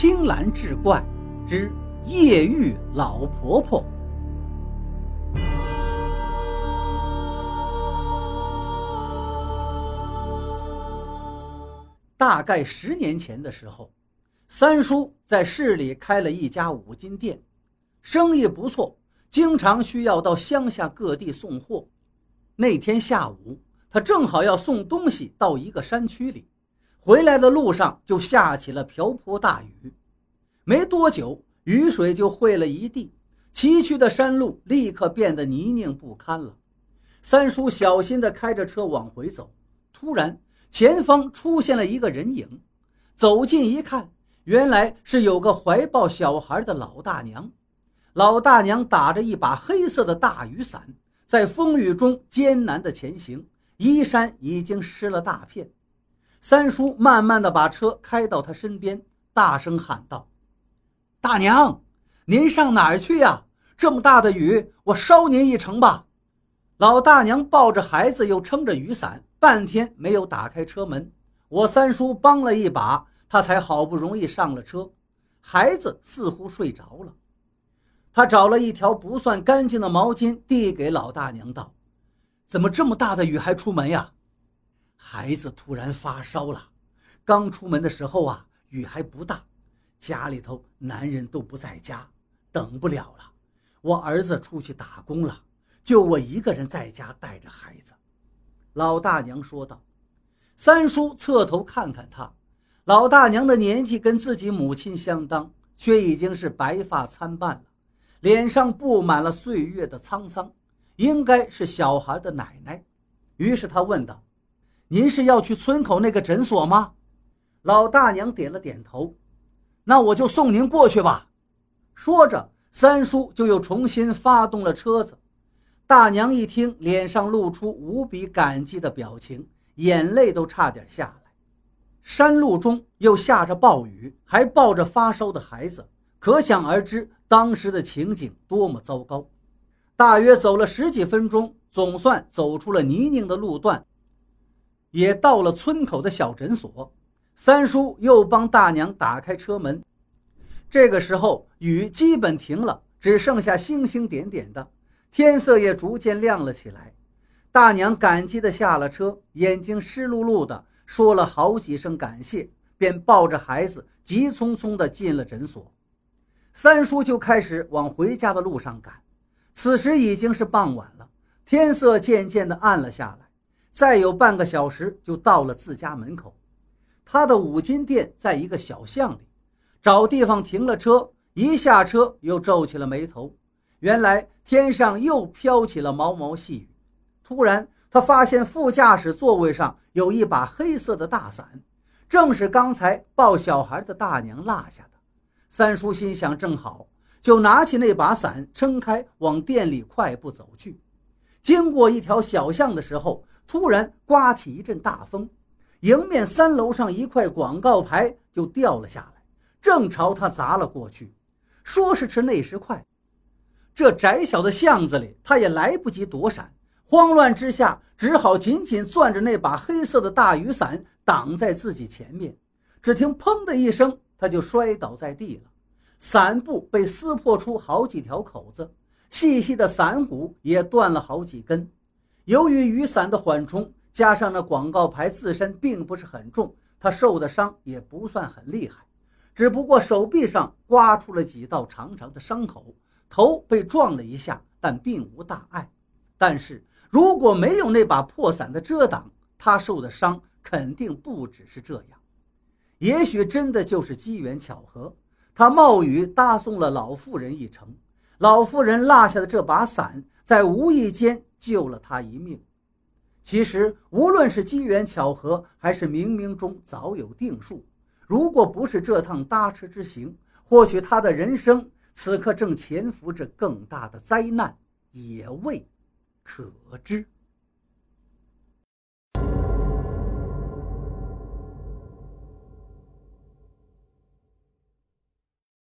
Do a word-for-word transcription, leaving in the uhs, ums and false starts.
青蓝志怪之夜遇老婆婆。大概十年前的时候，三叔在市里开了一家五金店，生意不错，经常需要到乡下各地送货。那天下午，他正好要送东西到一个山区里，回来的路上就下起了瓢泼大雨。没多久，雨水就汇了一地，崎岖的山路立刻变得泥泞不堪了。三叔小心地开着车往回走，突然前方出现了一个人影，走近一看，原来是有个怀抱小孩的老大娘。老大娘打着一把黑色的大雨伞，在风雨中艰难地前行，衣衫已经湿了大片。三叔慢慢地把车开到她身边，大声喊道：“大娘，您上哪儿去呀？这么大的雨，我捎您一程吧。”老大娘抱着孩子，又撑着雨伞，半天没有打开车门。我三叔帮了一把，他才好不容易上了车。孩子似乎睡着了，他找了一条不算干净的毛巾递给老大娘道：“怎么这么大的雨还出门呀？”孩子突然发烧了，刚出门的时候啊，雨还不大，家里头男人都不在家，等不了了。我儿子出去打工了，就我一个人在家带着孩子。老大娘说道。三叔侧头看看她，老大娘的年纪跟自己母亲相当，却已经是白发参半了，脸上布满了岁月的沧桑，应该是小孩的奶奶。于是他问道：“您是要去村口那个诊所吗？”老大娘点了点头。“那我就送您过去吧。”说着，三叔就又重新发动了车子。大娘一听，脸上露出无比感激的表情，眼泪都差点下来。山路中又下着暴雨，还抱着发烧的孩子，可想而知当时的情景多么糟糕。大约走了十几分钟，总算走出了泥泞的路段，也到了村口的小诊所。三叔又帮大娘打开车门。这个时候雨基本停了，只剩下星星点点的，天色也逐渐亮了起来。大娘感激地下了车，眼睛湿漉漉的，说了好几声感谢，便抱着孩子急匆匆地进了诊所。三叔就开始往回家的路上赶。此时已经是傍晚了，天色渐渐地暗了下来，再有半个小时就到了自家门口。他的五金店在一个小巷里，找地方停了车，一下车又皱起了眉头。原来天上又飘起了毛毛细雨。突然他发现副驾驶座位上有一把黑色的大伞，正是刚才抱小孩的大娘落下的。三叔心想正好，就拿起那把伞撑开，往店里快步走去。经过一条小巷的时候，突然刮起一阵大风，迎面三楼上一块广告牌就掉了下来，正朝他砸了过去。说时迟那时快，这窄小的巷子里他也来不及躲闪，慌乱之下只好紧紧攥着那把黑色的大雨伞挡在自己前面。只听砰的一声，他就摔倒在地了，伞布被撕破出好几条口子，细细的伞骨也断了好几根。由于雨伞的缓冲，加上那广告牌自身并不是很重，他受的伤也不算很厉害，只不过手臂上刮出了几道长长的伤口，头被撞了一下，但并无大碍。但是如果没有那把破伞的遮挡，他受的伤肯定不只是这样。也许真的就是机缘巧合，他冒雨搭送了老妇人一程，老妇人落下的这把伞在无意间救了他一命。其实无论是机缘巧合，还是冥冥中早有定数，如果不是这趟搭车之行，或许他的人生此刻正潜伏着更大的灾难，也未可知。